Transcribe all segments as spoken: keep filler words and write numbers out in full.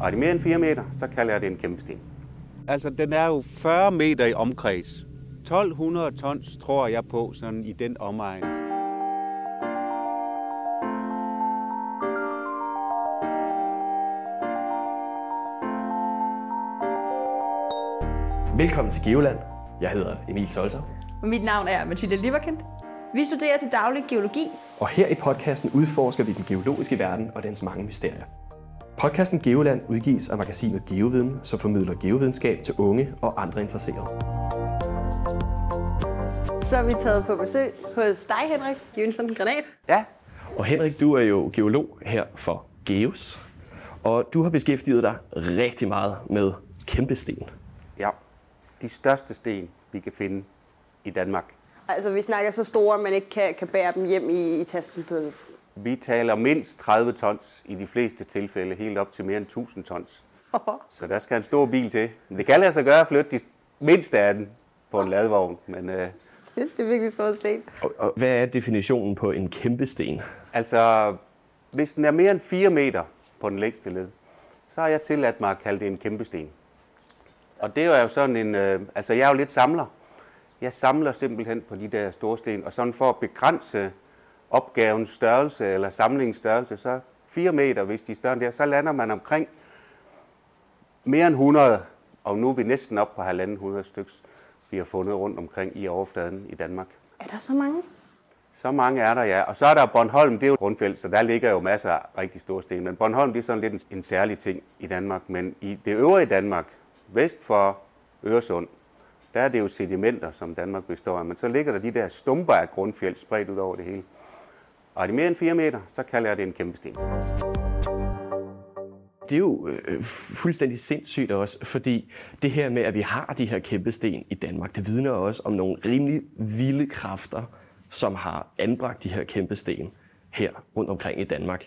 Og er det mere end fire meter, så kalder jeg det en kæmpesten. Altså, den er jo fyrre meter i omkreds. tolv hundrede tons tror jeg på, sådan i den omegn. Velkommen til Geoland. Jeg hedder Emil Solter. Og mit navn er Mathilde Leverkind. Vi studerer til daglig geologi. Og her i podcasten udforsker vi den geologiske verden og dens mange mysterier. Podcasten Geoland udgives af magasinet GeoViden, som formidler geovidenskab til unge og andre interesserede. Så er vi taget på besøg hos dig, Henrik Jønsson. Ja. Og Henrik, du er jo geolog her for GEUS, og du har beskæftiget dig rigtig meget med kæmpesten. Ja, de største sten, vi kan finde i Danmark. Altså, vi snakker så store, at man ikke kan, kan bære dem hjem i, i tasken på. Vi taler mindst tredive tons i de fleste tilfælde, helt op til mere end tusind tons. Så der skal en stor bil til. Men det kan lade sig gøre at flytte de mindste af den på en ladvogn. Men, øh... det er virkelig store sten. Og, og hvad er definitionen på en kæmpesten? Altså, hvis den er mere end fire meter på den længste led, så har jeg tilladt mig at kalde det en kæmpesten. Og det er jo sådan en... Øh... Altså, jeg er jo lidt samler. Jeg samler simpelthen på de der store sten, og sådan for at begrænse opgavens størrelse eller samlingens størrelse, så fire meter, hvis de er større der, så lander man omkring mere end hundrede, og nu er vi næsten op på halvanden hundrede styks, vi har fundet rundt omkring i overfladen i Danmark. Er der så mange? Så mange er der, ja. Og så er der Bornholm, det er jo et rundfelt, så der ligger jo masser af rigtig store sten, men Bornholm, det er sådan lidt en særlig ting i Danmark, men i det øvrige Danmark, vest for Øresund, der er det jo sedimenter, som Danmark består af, men så ligger der de der stumper af grundfjeld spredt ud over det hele. Og er det mere end fire meter, så kalder jeg det en kæmpesten. Det er jo øh, fuldstændig sindssygt også, fordi det her med, at vi har de her kæmpesten i Danmark, det vidner også om nogle rimelig vilde kræfter, som har anbragt de her kæmpesten her rundt omkring i Danmark.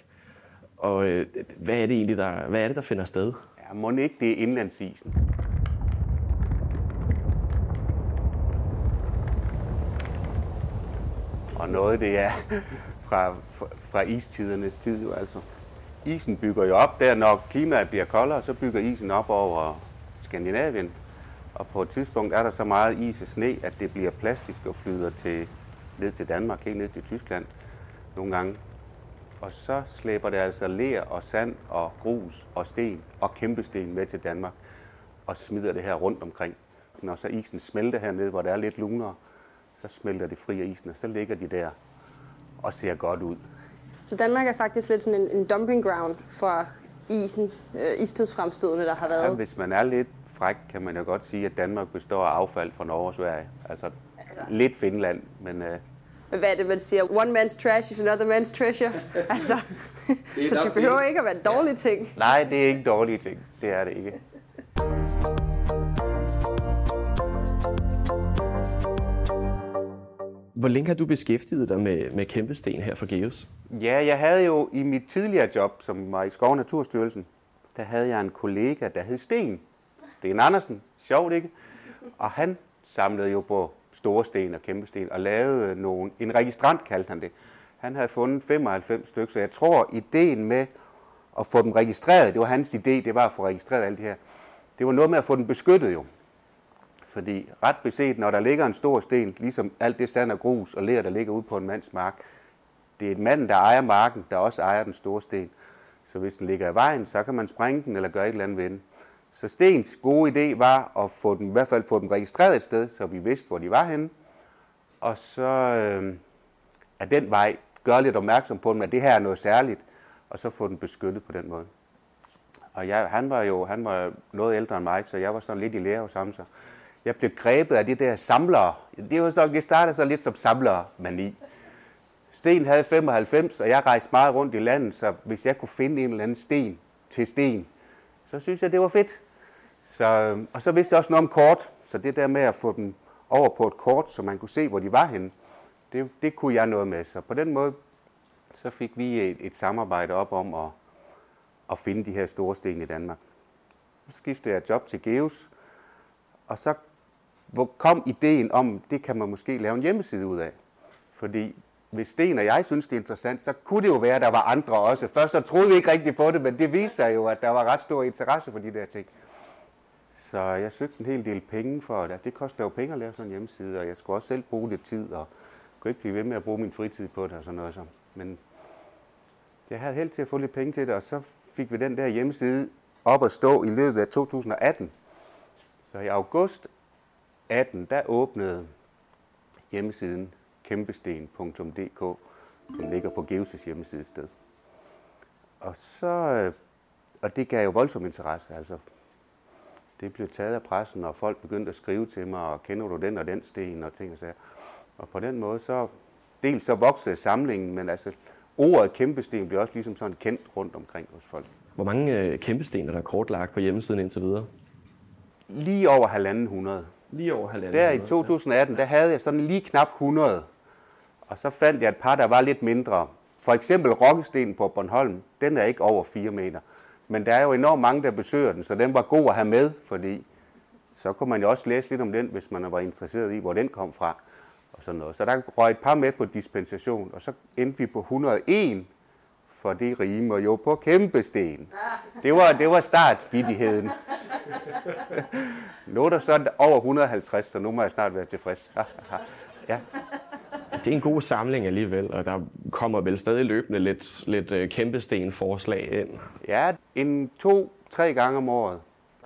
Og øh, hvad er det egentlig, der, hvad er det, der finder sted? Ja, må ikke det er indlandsisen. Og noget det er fra, fra, fra istidernes tid jo altså. Isen bygger jo op der, når klimaet bliver koldere, så bygger isen op over Skandinavien. Og på et tidspunkt er der så meget is og sne, at det bliver plastisk og flyder til, ned til Danmark, helt ned til Tyskland nogle gange. Og så slæber det altså ler og sand og grus og sten og kæmpesten med til Danmark og smider det her rundt omkring. Når så isen smelter hernede, hvor der er lidt lunere, så smelter det fri af isen, og så ligger de der og ser godt ud. Så Danmark er faktisk lidt sådan en, en dumping ground for isen, øh, istidsfremstødene, der har været? Ja, hvis man er lidt fræk, kan man jo godt sige, at Danmark består af affald fra Norge og Sverige. Altså, altså. Lidt Finland, men... Øh... Hvad er det, man siger? One man's trash is another man's treasure. Altså, det så det behøver ikke at være dårlige ting. Nej, det er ikke dårlige ting. Det er det ikke. Hvor længe har du beskæftiget dig med, med kæmpesten her for GEUS? Ja, jeg havde jo i mit tidligere job, som var i Skov- og Naturstyrelsen, der havde jeg en kollega, der hed Sten. Sten Andersen. Sjovt, ikke? Og han samlede jo på store sten og kæmpesten og lavede nogen, en registrant, kaldte han det. Han havde fundet femoghalvfems stykker, så jeg tror, ideen med at få dem registreret, det var hans idé, det var at få registreret alt det her. Det var noget med at få dem beskyttet jo. Fordi ret beset, når der ligger en stor sten, ligesom alt det sand og grus og ler, der ligger ude på en mands mark, det er et mand, der ejer marken, der også ejer den store sten. Så hvis den ligger i vejen, så kan man sprænge den eller gøre et eller andet ved den. Så stens gode idé var at få dem, i hvert fald få dem registreret et sted, så vi vidste, hvor de var henne. Og så øh, af den vej gøre lidt opmærksom på dem, at det her er noget særligt, og så få den beskyttet på den måde. Og jeg, han var jo han var noget ældre end mig, så jeg var sådan lidt i lære hos ham så. Jeg blev grebet af det der samlere. Det var nok, det startede så lidt som samlermani. Sten havde femoghalvfems, og jeg rejste meget rundt i landet, så hvis jeg kunne finde en eller anden sten til sten, så synes jeg, det var fedt. Så, og så vidste jeg også noget om kort, så det der med at få dem over på et kort, så man kunne se, hvor de var henne, det, det kunne jeg noget med. Så på den måde, så fik vi et, et samarbejde op om at, at finde de her store sten i Danmark. Så skiftede jeg job til GEUS, og så hvor kom ideen om, det kan man måske lave en hjemmeside ud af. Fordi hvis Sten og jeg synes, det er interessant, så kunne det jo være, at der var andre også. Først så troede vi ikke rigtigt på det, men det viste sig jo, at der var ret stor interesse for de der ting. Så jeg søgte en hel del penge for det. Det koster jo penge at lave sådan en hjemmeside, og jeg skulle også selv bruge det tid, og kunne ikke blive ved med at bruge min fritid på det og sådan noget. Så. Men jeg havde held til at få lidt penge til det, og så fik vi den der hjemmeside op at stå i løbet af to tusind atten. Så i august atten, der åbnede hjemmesiden kæmpesten punktum d k, som ligger på GEUS' hjemmeside et sted. Og, så, og det gav jo voldsom interesse. Altså, det blev taget af pressen, og folk begyndte at skrive til mig, og kender du den og den sten, og ting og sager. Og på den måde, så dels så voksede samlingen, men altså ordet kæmpesten blev også ligesom sådan kendt rundt omkring hos folk. Hvor mange kæmpesten er der kortlagt på hjemmesiden indtil videre? Lige over halvanden hundrede. Lige over halvanden hundrede. Der i to tusind atten, ja. Der havde jeg sådan lige knap hundrede. Og så fandt jeg et par, der var lidt mindre. For eksempel rokkestenen på Bornholm, den er ikke over fire meter. Men der er jo enormt mange, der besøger den, så den var god at have med, fordi så kunne man jo også læse lidt om den, hvis man var interesseret i, hvor den kom fra. Og sådan noget. Så der røg et par med på dispensation, og så endte vi på et hundrede og en, for det rimer jo på kæmpesten. Det var, det var startbittigheden. Nu er der sådan over et hundrede og halvtreds, så nu må jeg snart være tilfreds. Ja. Det er en god samling alligevel, og der kommer vel stadig løbende lidt, lidt kæmpesten-forslag ind. Ja, en to-tre gange om året,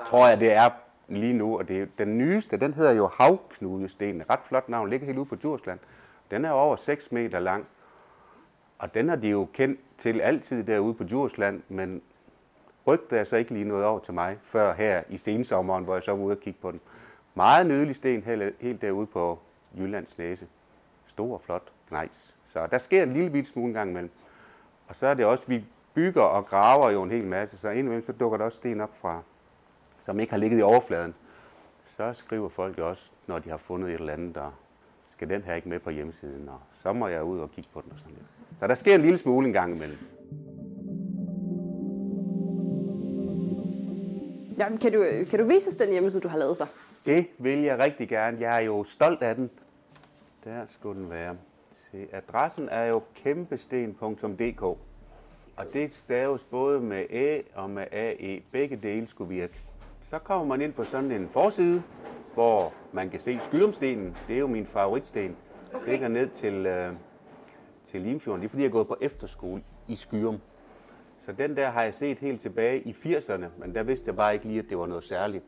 tror jeg det er lige nu. Og det, den nyeste, den hedder jo havknudestenen. Ret flot navn, ligger helt ude på Djursland. Den er over seks meter lang, og den har de jo kendt til altid derude på Djursland, men rygtet er så ikke lige noget over til mig, før her i sensommeren, hvor jeg så var ude og kigge på den. Meget nydelig sten helt derude på Jyllands næse. Stor og flot gnejs. Så der sker en lille bit smule gang imellem. Og så er det også, vi bygger og graver jo en hel masse, så indimellem så dukker der også sten op fra, som ikke har ligget i overfladen. Så skriver folk også, når de har fundet et eller andet, der skal den her ikke med på hjemmesiden, og så må jeg ud og kigge på den og sådan lidt. Så der sker en lille smule en gang imellem. Jamen, kan du, kan du vise os den hjemmeside, du har lavet så? Det vil jeg rigtig gerne. Jeg er jo stolt af den. Der skulle den være. Se, adressen er jo kæmpesten punktum d k. Og det staves både med æ og med ae. Begge dele skulle virke. Så kommer man ind på sådan en forside, hvor man kan se Skyrumstenen. Det er jo min favoritsten. Okay. Det ligger ned til, øh, til Limfjorden. Det er fordi, jeg er gået på efterskole i Skyrum. Så den der har jeg set helt tilbage i firserne, men der vidste jeg bare ikke lige, at det var noget særligt.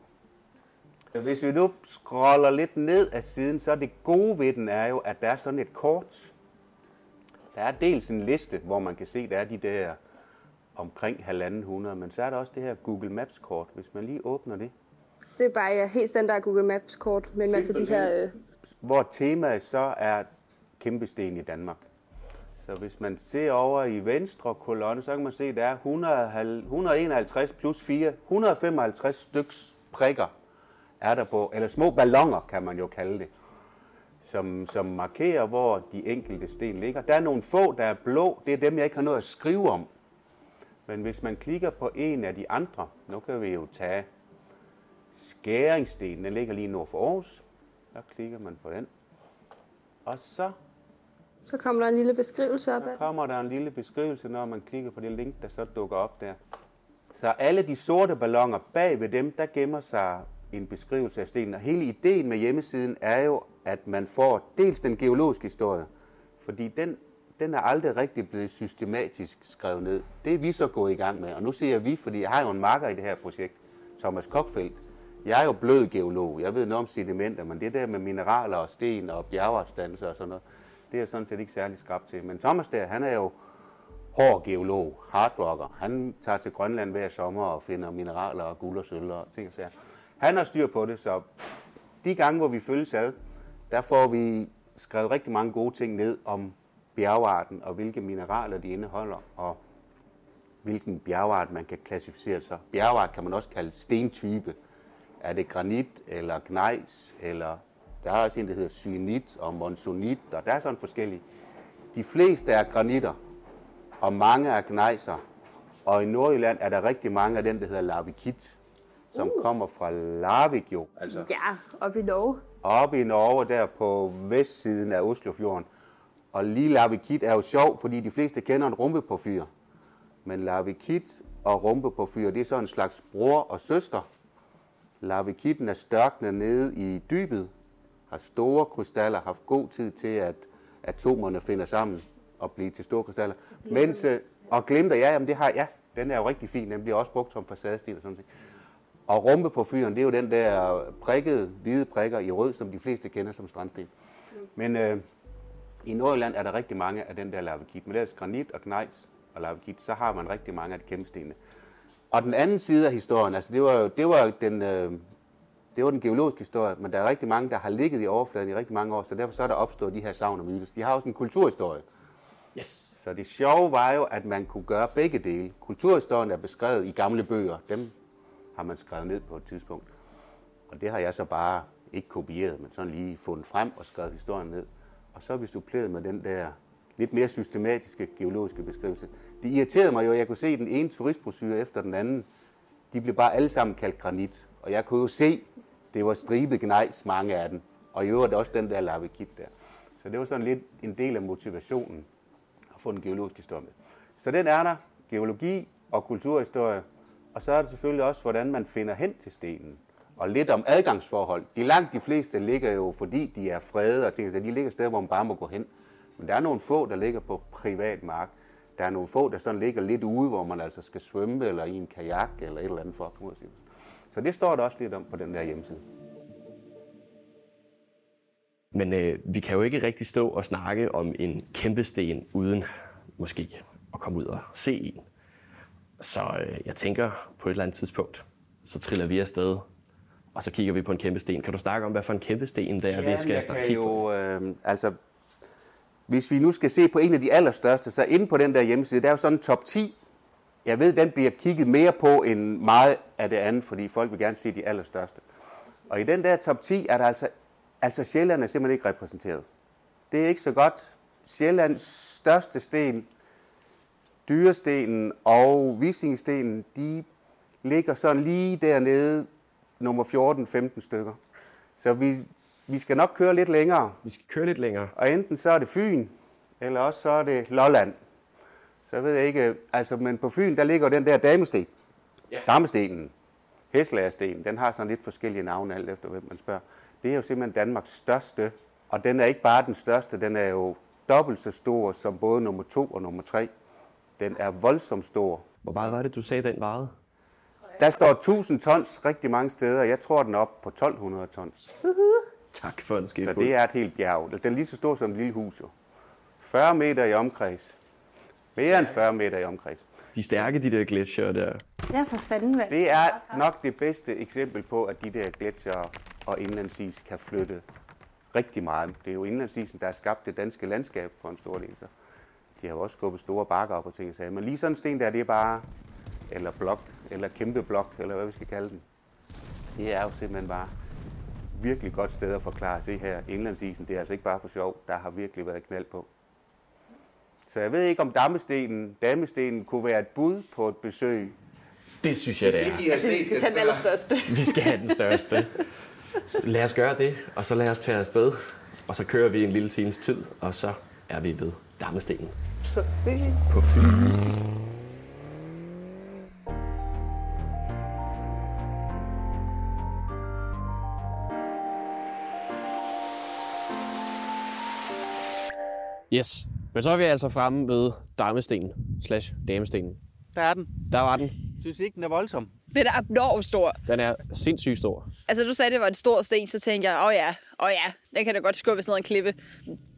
Hvis vi nu scroller lidt ned af siden, så er det gode ved den er jo, at der er sådan et kort. Der er dels en liste, hvor man kan se, at der er de der omkring halvanden hundrede, men så er der også det her Google Maps-kort, hvis man lige åbner det. Det er bare helt standard Google Maps-kort med en masse af de her... Øh... Hvor temaet så er kæmpesten i Danmark. Så hvis man ser over i venstre kolonne, så kan man se, at der er et hundrede og enoghalvtreds plus fire, et hundrede og femoghalvtreds styks prikker. Er der på, eller små ballonger, kan man jo kalde det, som, som markerer, hvor de enkelte sten ligger. Der er nogle få, der er blå. Det er dem, jeg ikke har noget at skrive om. Men hvis man klikker på en af de andre, nu kan vi jo tage skæringsstenen. Den ligger lige nord for Aarhus. Der klikker man på den. Og så... Så kommer der en lille beskrivelse op ad. Så kommer der en lille beskrivelse, når man klikker på det link, der så dukker op der. Så alle de sorte ballonger bag ved dem, der gemmer sig... en beskrivelse af stenen. Og hele ideen med hjemmesiden er jo, at man får dels den geologiske historie, fordi den, den er aldrig rigtig blevet systematisk skrevet ned. Det er vi så gået i gang med, og nu siger jeg vi, fordi jeg har jo en makker i det her projekt, Thomas Kokfelt. Jeg er jo blød geolog, jeg ved noget om sedimenter, men det der med mineraler og sten og bjergeopstandelser og sådan noget, det er jeg sådan set ikke særlig skrap til. Men Thomas der, han er jo hård geolog, hardrocker. Han tager til Grønland hver sommer og finder mineraler og guld og sølv og ting og sager. Han har styr på det, så de gange, hvor vi følges ad, der får vi skrevet rigtig mange gode ting ned om bjergarten og hvilke mineraler de indeholder og hvilken bjergart man kan klassificere sig. Bjergart kan man også kalde stentype. Er det granit eller gnejs, eller der er også en, der hedder syenit og monzonit, og der er sådan forskellige. De fleste er granitter, og mange er gnejser, og i Nordjylland er der rigtig mange af dem, der hedder larvikit. Som uh. kommer fra Larvik, jo. Altså, ja, oppe i Norge. Oppe i Norge, der på vestsiden af Oslofjorden. Og lige larvikit er jo sjov, fordi de fleste kender en rombeporfyr. Men larvikit og rombeporfyr, det er så en slags bror og søster. Larvikitten er størknet nede i dybet, har store krystaller, har haft god tid til, at atomerne finder sammen og bliver til store krystaller. Mens, og glimter, ja, jamen det har, ja, den er jo rigtig fin, den bliver også brugt som facadesten og sådan noget. Og rombeporfyren, det er jo den der prikkede, hvide prikker i rød, som de fleste kender som strandsten. Men øh, i Nordjylland er der rigtig mange af den der larvikit. Men ellers granit og gnejs og larvikit, så har man rigtig mange af de kæmpestenene. Og den anden side af historien, altså det var jo det var den, øh, det var den geologiske historie, men der er rigtig mange, der har ligget i overfladen i rigtig mange år, så derfor så er der opstået de her sagn og myter. De har også en kulturhistorie. Yes. Så det sjove var jo, at man kunne gøre begge dele. Kulturhistorien er beskrevet i gamle bøger. Dem har man skrevet ned på et tidspunkt. Og det har jeg så bare ikke kopieret, men sådan lige fundet frem og skrevet historien ned. Og så har vi suppleret med den der lidt mere systematiske geologiske beskrivelse. Det irriterede mig jo, at jeg kunne se den ene turistbrochure efter den anden. De blev bare alle sammen kaldt granit. Og jeg kunne jo se, det var stribet gnejs, mange af dem. Og i øvrigt også den der larvikit der. Så det var sådan lidt en del af motivationen at få den geologiske historie. Så den er der, geologi og kulturhistorie. Og så er det selvfølgelig også, hvordan man finder hen til stenen. Og lidt om adgangsforhold. De langt de fleste ligger jo, fordi de er fredede og ting. Så de ligger steder, hvor man bare må gå hen. Men der er nogle få, der ligger på privat mark. Der er nogle få, der sådan ligger lidt ude, hvor man altså skal svømme eller i en kajak eller et eller andet for at komme ud. Så det står der også lidt om på den der hjemmeside. Men øh, vi kan jo ikke rigtig stå og snakke om en kæmpesten uden måske at komme ud og se en. Så øh, jeg tænker på et eller andet tidspunkt, så triller vi afsted. Og så kigger vi på en kæmpesten. Kan du snakke om, hvad for en kæmpesten der er? Ja, vi skal jeg snakke kan jo, øh, altså hvis vi nu skal se på en af de allerstørste, så inde på den der hjemmeside, der er jo sådan en top ti. Jeg ved, den bliver kigget mere på end meget af det andet, fordi folk vil gerne se de allerstørste. Og i den der top ti er der altså, altså Sjælland er simpelthen ikke repræsenteret. Det er ikke så godt. Sjællands største sten, Dyrestenen og Visingestenen, de ligger sådan lige dernede, nummer fjorten femten stykker. Så vi... Vi skal nok køre lidt længere. Vi skal køre lidt længere. Og enten så er det Fyn, eller også så er det Lolland. Så ved jeg ikke, altså, men på Fyn, der ligger den der Dammesten. Ja. Dammestenen. Hesselagerstenen. Den har sådan lidt forskellige navne, alt efter hvem man spørger. Det er jo simpelthen Danmarks største, og den er ikke bare den største, den er jo dobbelt så stor som både nummer to og nummer tre. Den er voldsomt stor. Hvor meget var det, du sagde, den varede? Der står tusind tons rigtig mange steder, og jeg tror, den er oppe på tolv hundrede tons. Uh-huh. Tak for en skifuld. Så det er et helt bjerg. Den er lige så stor som et lille hus. Jo. fyrre meter i omkreds. Mere end fyrre meter i omkreds. De stærke, de der gletsjere der. Ja, for fanden. Hvad? Det er nok det bedste eksempel på, at de der gletsjere og indlandsisen kan flytte rigtig meget. Det er jo indlandsisen, der har skabt det danske landskab for en stor del. Så de har jo også skubbet store bakker op og ting og sager. Men lige sådan en sten der, det er bare, eller blok, eller kæmpe blok, eller hvad vi skal kalde den. Det er jo simpelthen bare virkelig godt sted at forklare. Se her, indlandsisen, det er altså ikke bare for sjov. Der har virkelig været knald på. Så jeg ved ikke, om Dammestenen, Dammestenen kunne være et bud på et besøg. Det synes jeg, det er. Jeg synes, vi skal tage den allerstørste. Vi skal have den største. Så lad os gøre det, og så lad os tage afsted. Og så kører vi en lille times tid, og så er vi ved Dammestenen. På Fyn. På Fyn. Yes, men så er vi altså fremme ved Dammestenen slash Dammestenen. Der er den. Der var den. Synes ikke, den er voldsom? Den er enormt stor. Den er sindssygt stor. Altså, du sagde, det var en stor sten, så tænkte jeg, åh oh ja, åh oh ja, den kan da godt skubbes ned ad en klippe.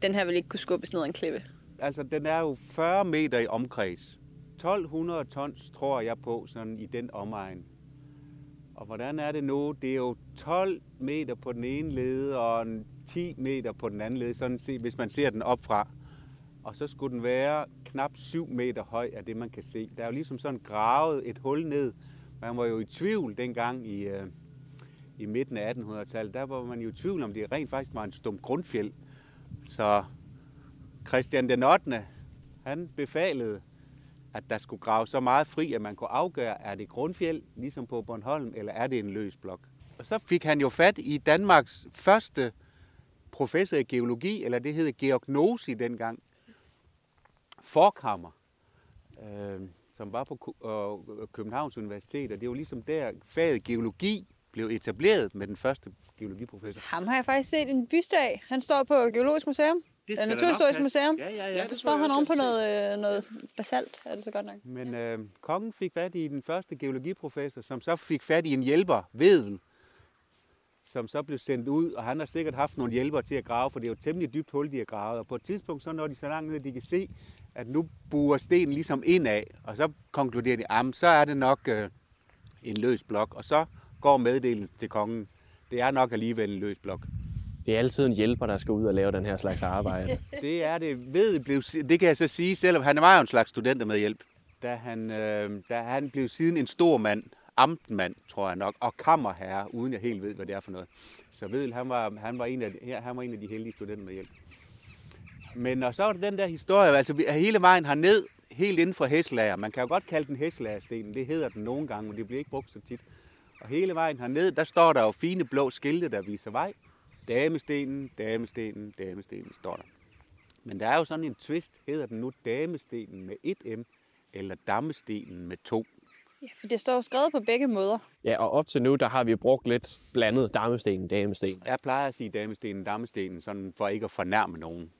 Den her vil ikke kunne skubbes ned ad en klippe. Altså, den er jo fyrre meter i omkreds. tolv hundrede tons, tror jeg på, sådan i den omegn. Og hvordan er det nu? Det er jo tolv meter på den ene lede, og ti meter på den anden lede, sådan set, hvis man ser den opfra. Og så skulle den være knap syv meter høj af det, man kan se. Der er jo ligesom sådan gravet et hul ned. Man var jo i tvivl dengang i, øh, i midten af attenhundredetallet. Der var man jo i tvivl, om det rent faktisk var en stump grundfjeld. Så Christian den ottende, han befalede, at der skulle grave så meget fri, at man kunne afgøre, er det grundfjeld, ligesom på Bornholm, eller er det en løs blok. Og så fik han jo fat i Danmarks første professor i geologi, eller det hedder geognosi dengang. forkammer, øh, som var på Københavns Universitet, og det var ligesom der faget geologi blev etableret med den første geologiprofessor. Ham har jeg faktisk set en byste af. Han står på Geologisk Museum. Det skal Naturhistorisk Museum. Ja, ja, ja. Det står han oven på noget, noget basalt, er det så godt nok. Men øh, kongen fik fat i den første geologiprofessor, som så fik fat i en hjælper, Vedel, som så blev sendt ud, og han har sikkert haft nogle hjælpere til at grave, for det er jo et temmelig dybt hul, de har gravet. Og på et tidspunkt, så når de så langt ned, at de kan se, at nu buer stenen ligesom indad, og så konkluderer de, at så er det nok øh, en løs blok, og så går meddelen til kongen. Det er nok alligevel en løs blok. Det er altid en hjælper, der skal ud og lave den her slags arbejde. Det er det. Ved blev, det kan jeg så sige, selvom han var jo en slags studentermedhjælp. Da han, øh, da han blev siden en stor mand, amtmand, tror jeg nok, og kammerherre, uden jeg helt ved, hvad det er for noget. Så Vedel, han var, han var, en, af de, han var en af de heldige studentermedhjælp. Men og så var det den der historie, altså hele vejen herned, helt inden for Hesselager. Man kan jo godt kalde den Hesselagerstenen, det hedder den nogle gange, men det bliver ikke brugt så tit. Og hele vejen herned, der står der jo fine blå skilte, der viser vej. Dammestenen, Dammestenen, Dammestenen står der. Men der er jo sådan en twist, hedder den nu Dammestenen med et M, eller Dammestenen med to. Ja, for det står jo skrevet på begge måder. Ja, og op til nu, der har vi brugt lidt blandet Dammestenen, Dammestenen. Jeg plejer at sige Dammestenen, Dammestenen, sådan for ikke at fornærme nogen.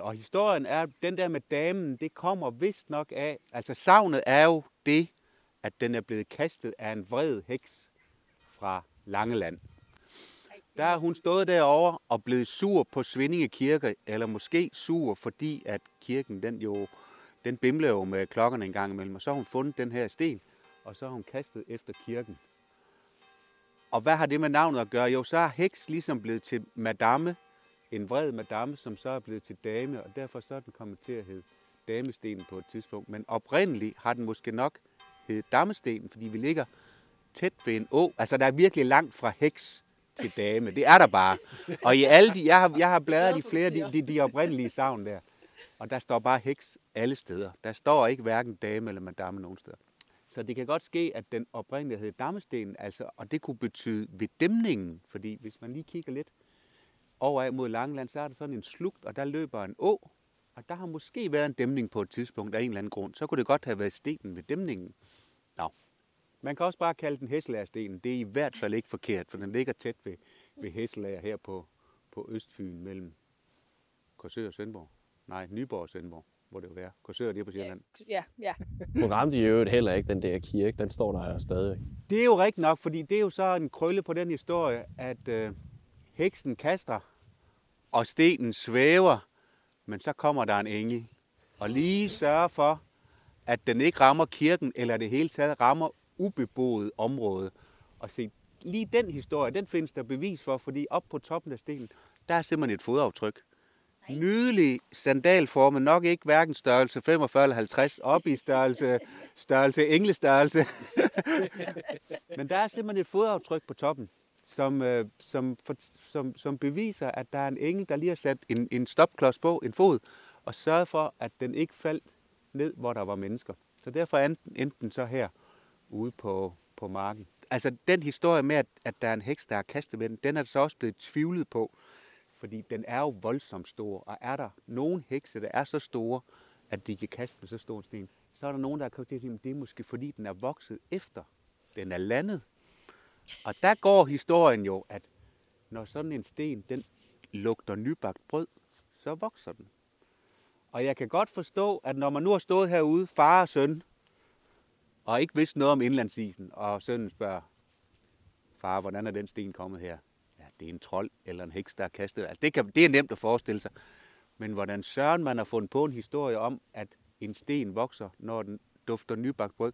Og historien er, den der med damen, det kommer vist nok af, altså savnet er jo det, at den er blevet kastet af en vred heks fra Langeland. Der har hun stået derovre og blevet sur på Svindinge Kirke, eller måske sur, fordi at kirken, den jo, den bimler jo med klokkerne en gang imellem, og så har hun fundet den her sten, og så har hun kastet efter kirken. Og hvad har det med navnet at gøre? Jo, så er heks ligesom blevet til madame, en vred madame, som så er blevet til dame, og derfor så er den kommet til at hedde Dammestenen på et tidspunkt. Men oprindeligt har den måske nok heddet Dammestenen, fordi vi ligger tæt ved en å. Altså, der er virkelig langt fra heks til dame. Det er der bare. Og i alle de, jeg har, jeg har bladret i flere de, de, de oprindelige savn der. Og der står bare heks alle steder. Der står ikke hverken dame eller madame nogen steder. Så det kan godt ske, at den oprindelige hed Dammestenen, altså, og det kunne betyde ved dæmningen, fordi hvis man lige kigger lidt overad mod Langeland, så er der sådan en slugt, og der løber en å, og der har måske været en dæmning på et tidspunkt af en eller anden grund. Så kunne det godt have været stenen ved dæmningen. Nå. Man kan også bare kalde den Hesselagerstenen. Det er i hvert fald ikke forkert, for den ligger tæt ved, ved Hesselager her på, på Østfyn mellem Korsør og Svendborg. Nej, Nyborg og Svendborg, hvor det jo er. Korsør, det er på Sjælland. Ja, ja. Hun ramte i øvrigt heller ikke den der kirke. Den står der stadig. Det er jo rigtigt nok, fordi det er jo så en krølle på den historie, at øh, heksen kaster, og stenen svæver, men så kommer der en engel. Og lige sørger for, at den ikke rammer kirken, eller det hele taget rammer ubeboet område. Og se, lige den historie, den findes der bevis for, fordi op på toppen af stenen, der er simpelthen et fodaftryk. Nydelig sandalformet, nok ikke hverken størrelse femogfyrre eller halvtreds, op i størrelse, størrelse englestørrelse. Men der er simpelthen et fodaftryk på toppen, som, som, som, som beviser, at der er en engel, der lige har sat en, en stopklods på, en fod, og sørget for, at den ikke faldt ned, hvor der var mennesker. Så derfor endte den så her ude på, på marken. Altså den historie med, at, at der er en heks, der er kastet med den, den er så også blevet tvivlet på, fordi den er jo voldsomt stor, og er der nogen hekse, der er så store, at de kan kaste med så stor en sten, så er der nogen, der er kommet til at sige, at det er måske fordi, den er vokset efter, den er landet. Og der går historien jo, at når sådan en sten, den lugter nybagt brød, så vokser den. Og jeg kan godt forstå, at når man nu har stået herude, far og søn, og ikke vidste noget om indlandsisen, og sønnen spørger, far, hvordan er den sten kommet her? Ja, det er en trold eller en heks, der er kastet. Altså, det, kan, det er nemt at forestille sig. Men hvordan søren man har fundet på en historie om, at en sten vokser, når den dufter nybagt brød,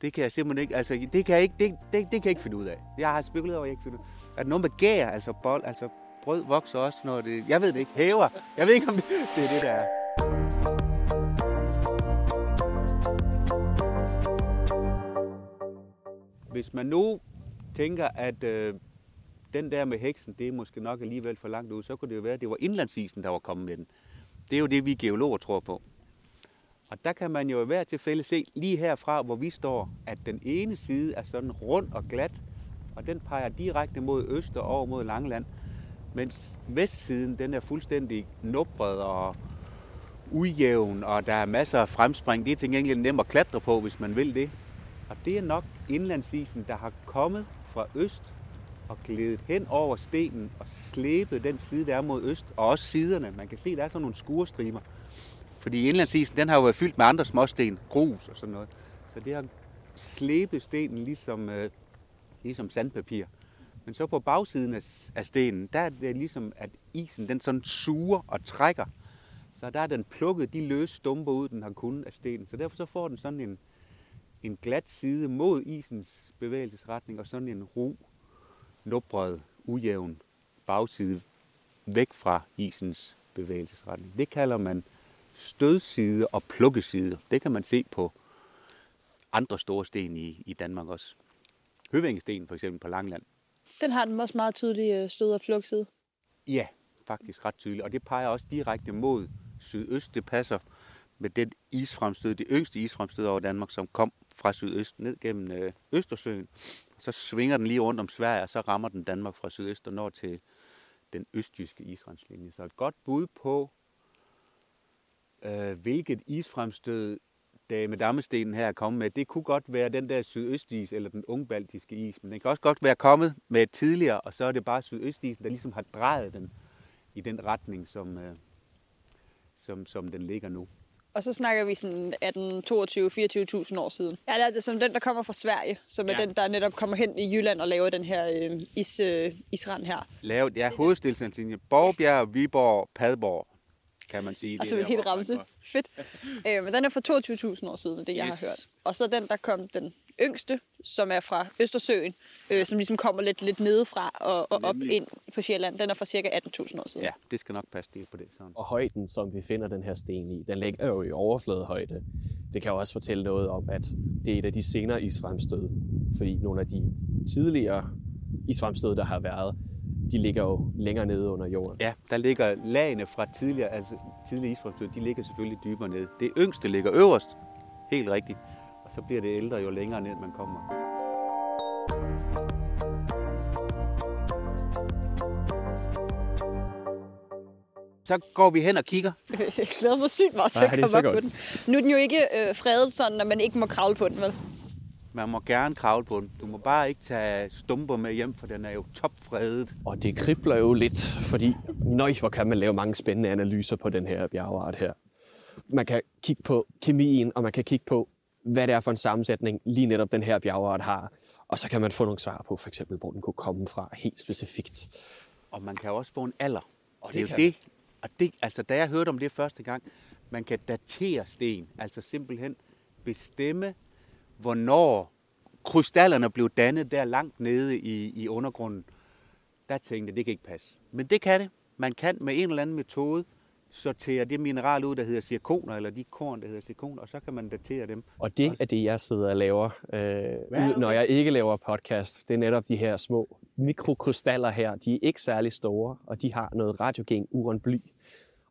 det kan jeg simpelthen ikke, altså, det kan jeg ikke, det, det, det kan jeg ikke finde ud af. Jeg har spekuleret over, at jeg ikke finder ud af. At noget med gær, altså bold, altså brød vokser også, når det, jeg ved det ikke, hæver. Jeg ved ikke, om det, det er det, der er. Hvis man nu tænker, at øh, den der med heksen, det er måske nok alligevel for langt ud, så kunne det jo være, at det var indlandsisen, der var kommet med den. Det er jo det, vi geologer tror på. Og der kan man jo i hvert tilfælde se lige herfra, hvor vi står, at den ene side er sådan rund og glat, og den peger direkte mod øst og over mod Langeland, mens vestsiden den er fuldstændig nubret og ujævn, og der er masser af fremspring. Det er til gengæld nemt at klatre på, hvis man vil det. Og det er nok indlandsisen, der har kommet fra øst og glædet hen over stenen og slæbet den side, der er mod øst, og også siderne. Man kan se, der er sådan nogle skurstrimer. Fordi indlandsisen, den har jo været fyldt med andre småsten, grus og sådan noget. Så det har slæbet stenen ligesom, øh, ligesom sandpapir. Men så på bagsiden af stenen, der er det ligesom, at isen den sådan suger og trækker. Så der er den plukket de løse stumper ud, den har kunnet af stenen. Så derfor så får den sådan en, en glat side mod isens bevægelsesretning, og sådan en ru, nubret, ujævn bagside væk fra isens bevægelsesretning. Det kalder man stødside og plukkeside. Det kan man se på andre store sten i, i Danmark også. Høvingestenen for eksempel på Langeland. Den har den også meget tydelige stød- og plukside. Ja, faktisk ret tydeligt. Og det peger også direkte mod sydøst. Det passer med den isfremstød, det yngste isfremstød over Danmark, som kom fra sydøst ned gennem Østersøen. Så svinger den lige rundt om Sverige, og så rammer den Danmark fra sydøst og når til den østjyske isrenslinje. Så et godt bud på, øh, hvilket isfremstød med dammestenen her er kommet med, det kunne godt være den der sydøstis eller den ungbaltiske is, men den kan også godt være kommet med tidligere, og så er det bare sydøstisen, der ligesom har drejet den i den retning, som, øh, som, som den ligger nu. Og så snakker vi sådan atten, toogtyve, fireogtyve tusind år siden. Ja, det er som den, der kommer fra Sverige, som er ja. den, der netop kommer hen i Jylland og laver den her øh, is, øh, isrand her. Lavet, ja, hovedstilstandslinje. Borgbjerg, Viborg, Padborg, kan man sige. Og så vil helt ramse. Fedt. Øh, men den er fra toogtyve tusind år siden, det yes. jeg har hørt. Og så den, der kom den yngste, som er fra Østersøen, øh, som ligesom kommer lidt, lidt nedefra og, og op ind på Sjælland. Den er fra cirka atten tusind år siden. Ja, det skal nok passe det på det. Sådan. Og højden, som vi finder den her sten i, den ligger jo i overfladehøjde. Det kan jo også fortælle noget om, at det er et af de senere isfremstød. Fordi nogle af de tidligere isfremstød, der har været, de ligger jo længere nede under jorden. Ja, der ligger lagene fra tidligere, altså tidligere isfremstød, de ligger selvfølgelig dybere nede. Det yngste ligger øverst, helt rigtigt. Og så bliver det ældre, jo længere ned man kommer. Så går vi hen og kigger. Jeg glæder mig sygt meget til at komme op godt på den. Nu er den jo ikke øh, fredet sådan, at man ikke må kravle på den, vel? Man må gerne kravle på den. Du må bare ikke tage stumper med hjem, for den er jo topfredet. Og det kribler jo lidt, fordi nøj, hvor kan man lave mange spændende analyser på den her bjergart her. Man kan kigge på kemien, og man kan kigge på, hvad det er for en sammensætning, lige netop den her bjergart har. Og så kan man få nogle svar på, for eksempel, hvor den kunne komme fra helt specifikt. Og man kan også få en alder. Og det, det er jo det. Og det, altså, da jeg hørte om det første gang, man kan datere sten, altså simpelthen bestemme, hvornår krystallerne blev dannet der langt nede i, i undergrunden, der tænkte jeg, det kan ikke passe. Men det kan det. Man kan med en eller anden metode sortere det mineral ud, der hedder cirkoner, eller de korn, der hedder cirkoner, og så kan man datere dem. Og det er det, jeg sidder og laver, øh, ud, når jeg ikke laver podcast. Det er netop de her små mikrokrystaller her. De er ikke særlig store, og de har noget radiogen uranbly.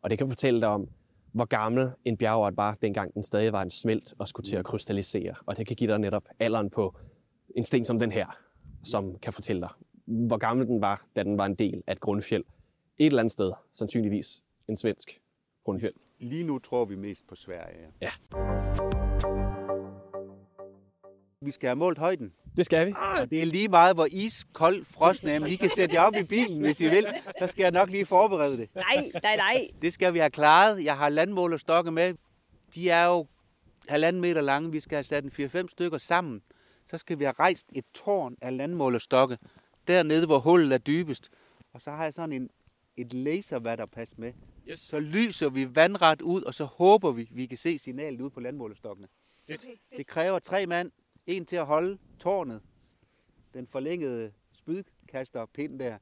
Og det kan fortælle dig om, hvor gammel en bjergart var, dengang den stadig var en smelt og skulle til at krystallisere. Og det kan give dig netop alderen på en sten som den her, som kan fortælle dig, hvor gammel den var, da den var en del af et grundfjeld. Et eller andet sted, sandsynligvis en svensk grundfjeld. Lige nu tror vi mest på Sverige. Ja. Vi skal have målt højden. Det skal vi. Og det er lige meget, hvor iskold frostnæmme. I kan sætte jer op i bilen, hvis I vil. Så skal jeg nok lige forberede det. Nej, nej, nej. Det skal vi have klaret. Jeg har landmålerstokke med. De er jo halvanden meter lange. Vi skal have sat en fire-fem stykker sammen. Så skal vi have rejst et tårn af landmålerstokke. Dernede, hvor hullet er dybest. Og så har jeg sådan en, et laservatterpas med. Yes. Så lyser vi vandret ud, og så håber vi, vi kan se signalet ude på landmålerstokkene. Yes. Det kræver tre mand. En til at holde tårnet, den forlængede spydkasterpind der,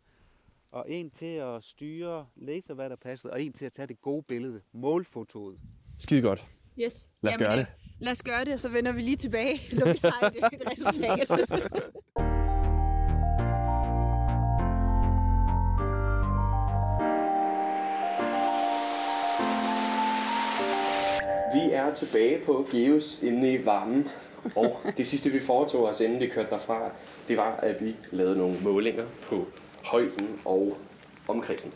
og en til at styre laservatterpasset, og en til at tage det gode billede, målfotoet. Skide godt. Yes. Lad os Jamen, gøre det. Lad os gøre det, og så vender vi lige tilbage, når vi har et, et resultat. Vi er tilbage på GEUS inde i varmen. Og det sidste, vi foretog os, inden vi kørte derfra, det var, at vi lavede nogle målinger på højden og omkredsen.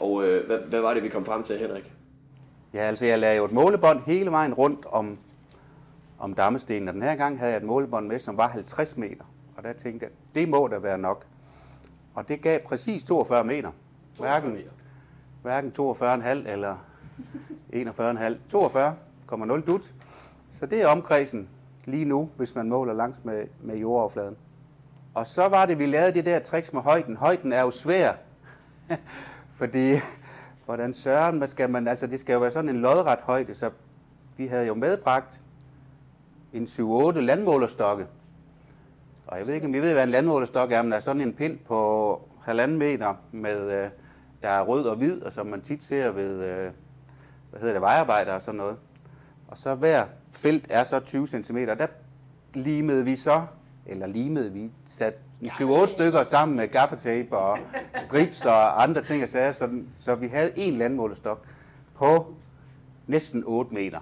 Og øh, hvad, hvad var det, vi kom frem til, Henrik? Ja, altså jeg lavede jo et målebånd hele vejen rundt om, om Dammestenen, og den her gang havde jeg et målebånd med, som var halvtreds meter. Og der tænkte jeg, det må da være nok. Og det gav præcis toogfyrre meter. Hverken, hverken toogfyrre komma fem eller enogfyrre komma fem. toogfyrre komma nul dut. Så det er omkredsen lige nu, hvis man måler langs med, med jordoverfladen. Og så var det, vi lavede det der tricks med højden. Højden er jo svær, fordi hvordan søren, man skal man, altså det skal jo være sådan en lodret højde, så vi havde jo medbragt en syv otte landmålerstokke. Og jeg ved ikke, om I ved, hvad en landmålerstok er, men der er sådan en pind på halvanden meter, med, der er rød og hvid, og som man tit ser ved, hvad hedder det, vejarbejdere og sådan noget. Og så hver felt er så tyve centimeter, der limede vi så, eller limede vi, satte syv otte stykker sammen med gaffatape og strips og andre ting og sager, så, så vi havde en landmålerstok på næsten otte meter.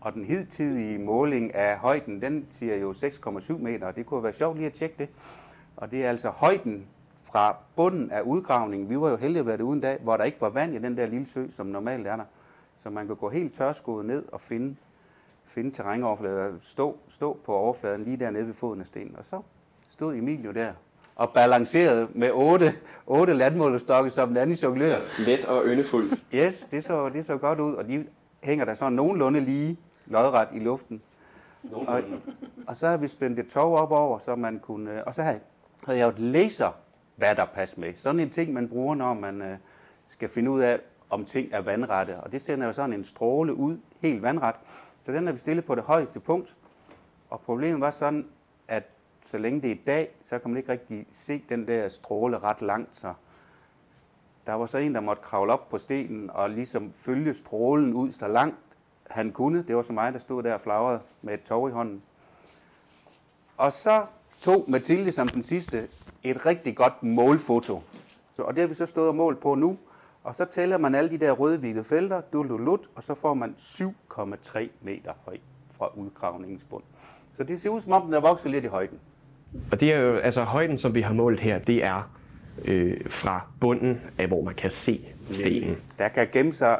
Og den hidtidige måling af højden, den siger jo seks komma syv meter, og det kunne være sjovt lige at tjekke det. Og det er altså højden fra bunden af udgravningen. Vi var jo heldige at være derude en dag, hvor der ikke var vand i den der lille sø, som normalt er der. Så man kan gå helt tørskoet ned og finde, finde terrænoverfladen, og stå, stå på overfladen lige dernede ved foden af stenen. Og så stod Emil jo der og balancerede med otte, otte landmålestokke som en anden jonglør. Let og yndefuldt. Yes, det så, det så godt ud, og de hænger der så nogenlunde lige lodret i luften. Og, og så har vi spændt et tov op over, så man kunne... Og så havde, havde jeg jo et laservatterpas med. Sådan en ting, man bruger, når man øh, skal finde ud af, om ting er vandrette. Og det sender jo sådan en stråle ud, helt vandret. Så den har vi stillet på det højeste punkt. Og problemet var sådan, at så længe det er dag, så kan man ikke rigtig se den der stråle ret langt. Så der var så en, der måtte kravle op på stenen og ligesom følge strålen ud så langt, han kunne. Det var så mig, der stod der og flagrede med et tov i hånden. Og så tog Mathilde som den sidste et rigtig godt målfoto. Så, og det har vi så stået og målt på nu. Og så tæller man alle de der rødhvide felter, dululut, og så får man syv komma tre meter høj fra udgravningens bund. Så det ser ud som om, den er vokset lidt i højden. Og det er jo, altså højden, som vi har målt her, det er øh, fra bunden af, hvor man kan se stenen. Ja, der kan gemme sig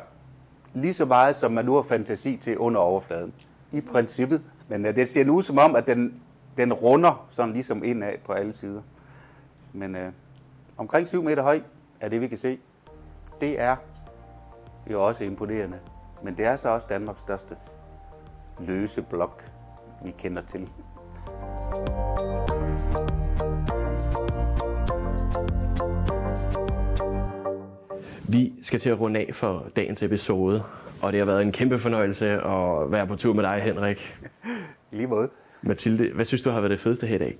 lige så meget, som man nu har fantasi til under overfladen. I princippet. Men det ser nu som om, at den, den runder sådan ligesom indad på alle sider. Men øh, omkring syv meter høj er det, vi kan se. Det er jo også imponerende. Men det er så også Danmarks største løse blok, vi kender til. Vi skal til at runde af for dagens episode, og det har været en kæmpe fornøjelse at være på tur med dig, Henrik. Lige måde. Mathilde, hvad synes du har været det fedeste her i dag?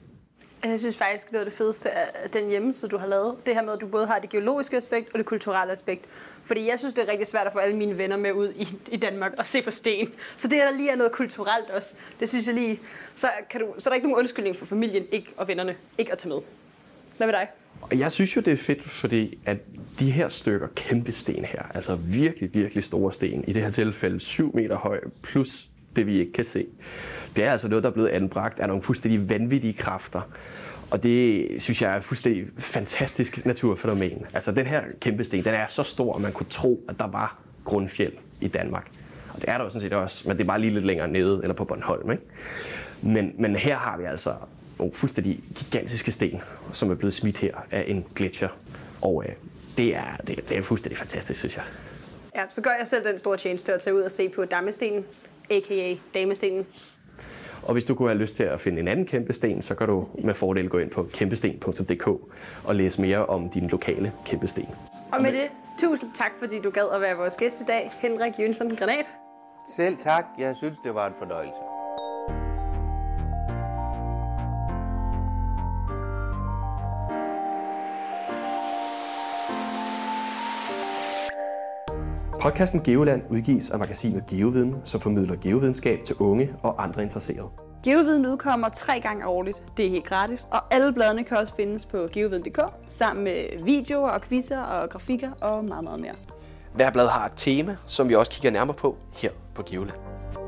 Jeg synes faktisk, noget af det fedeste er den hjemmeside, du har lavet. Det her med, at du både har det geologiske aspekt og det kulturelle aspekt. Fordi jeg synes, det er rigtig svært at få alle mine venner med ud i, i Danmark og se på sten. Så det her der lige er noget kulturelt også. Det synes jeg lige. Så, kan du, så er der ikke nogen undskyldning for familien ikke, og vennerne ikke at tage med. Hvad med dig? Jeg synes jo, det er fedt, fordi at de her stykker kæmpe sten her, altså virkelig, virkelig store sten, i det her tilfælde syv meter høj, plus det vi ikke kan se, det er altså noget, der er blevet anbragt af nogle fuldstændig vanvittige kræfter. Og det synes jeg er et fuldstændig fantastisk naturfænomen. Altså den her kæmpe sten, den er så stor, at man kunne tro, at der var grundfjeld i Danmark. Og det er der jo sådan set også, men det er bare lige lidt længere nede, eller på Bornholm, ikke? Men, men her har vi altså nogle fuldstændig gigantiske sten, som er blevet smidt her af en gletscher. Og øh, det, er, det, det er fuldstændig fantastisk, synes jeg. Ja, så gør jeg selv den store tjeneste at tage ud og se på Dammestenen, a k a. Dammestenen. Og hvis du kunne have lyst til at finde en anden kæmpesten, så kan du med fordel gå ind på kæmpesten punktum d k og læse mere om din lokale kæmpesten. Og med det, tusind tak, fordi du gad at være vores gæst i dag, Henrik Jønsson Granat. Selv tak. Jeg synes, det var en fornøjelse. Podcasten Geoland udgives af magasinet GeoViden, som formidler geovidenskab til unge og andre interesserede. GeoViden udkommer tre gange årligt. Det er helt gratis, og alle bladene kan også findes på geoviden punktum d k, sammen med videoer og quizzer og grafikker og meget, meget mere. Hver blad har et tema, som vi også kigger nærmere på her på Geoland.